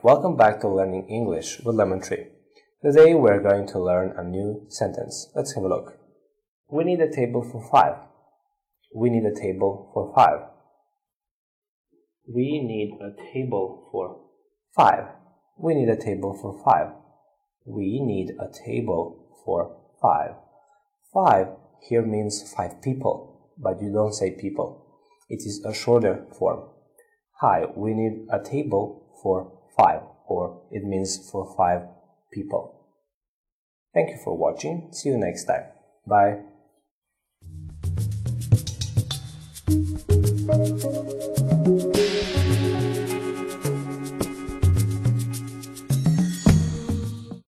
Welcome back to Learning English with Lemon Tree. Today we're going to learn a new sentence. Let's have a look. We need a table for five. We need a table for five. We need a table for five. We need a table for five. We need a table for five. Five here means five people, but you don't say people. It is a shorter form. Hi, we need a table for five, or it means for five people. Thank you for watching. See you next time. Bye.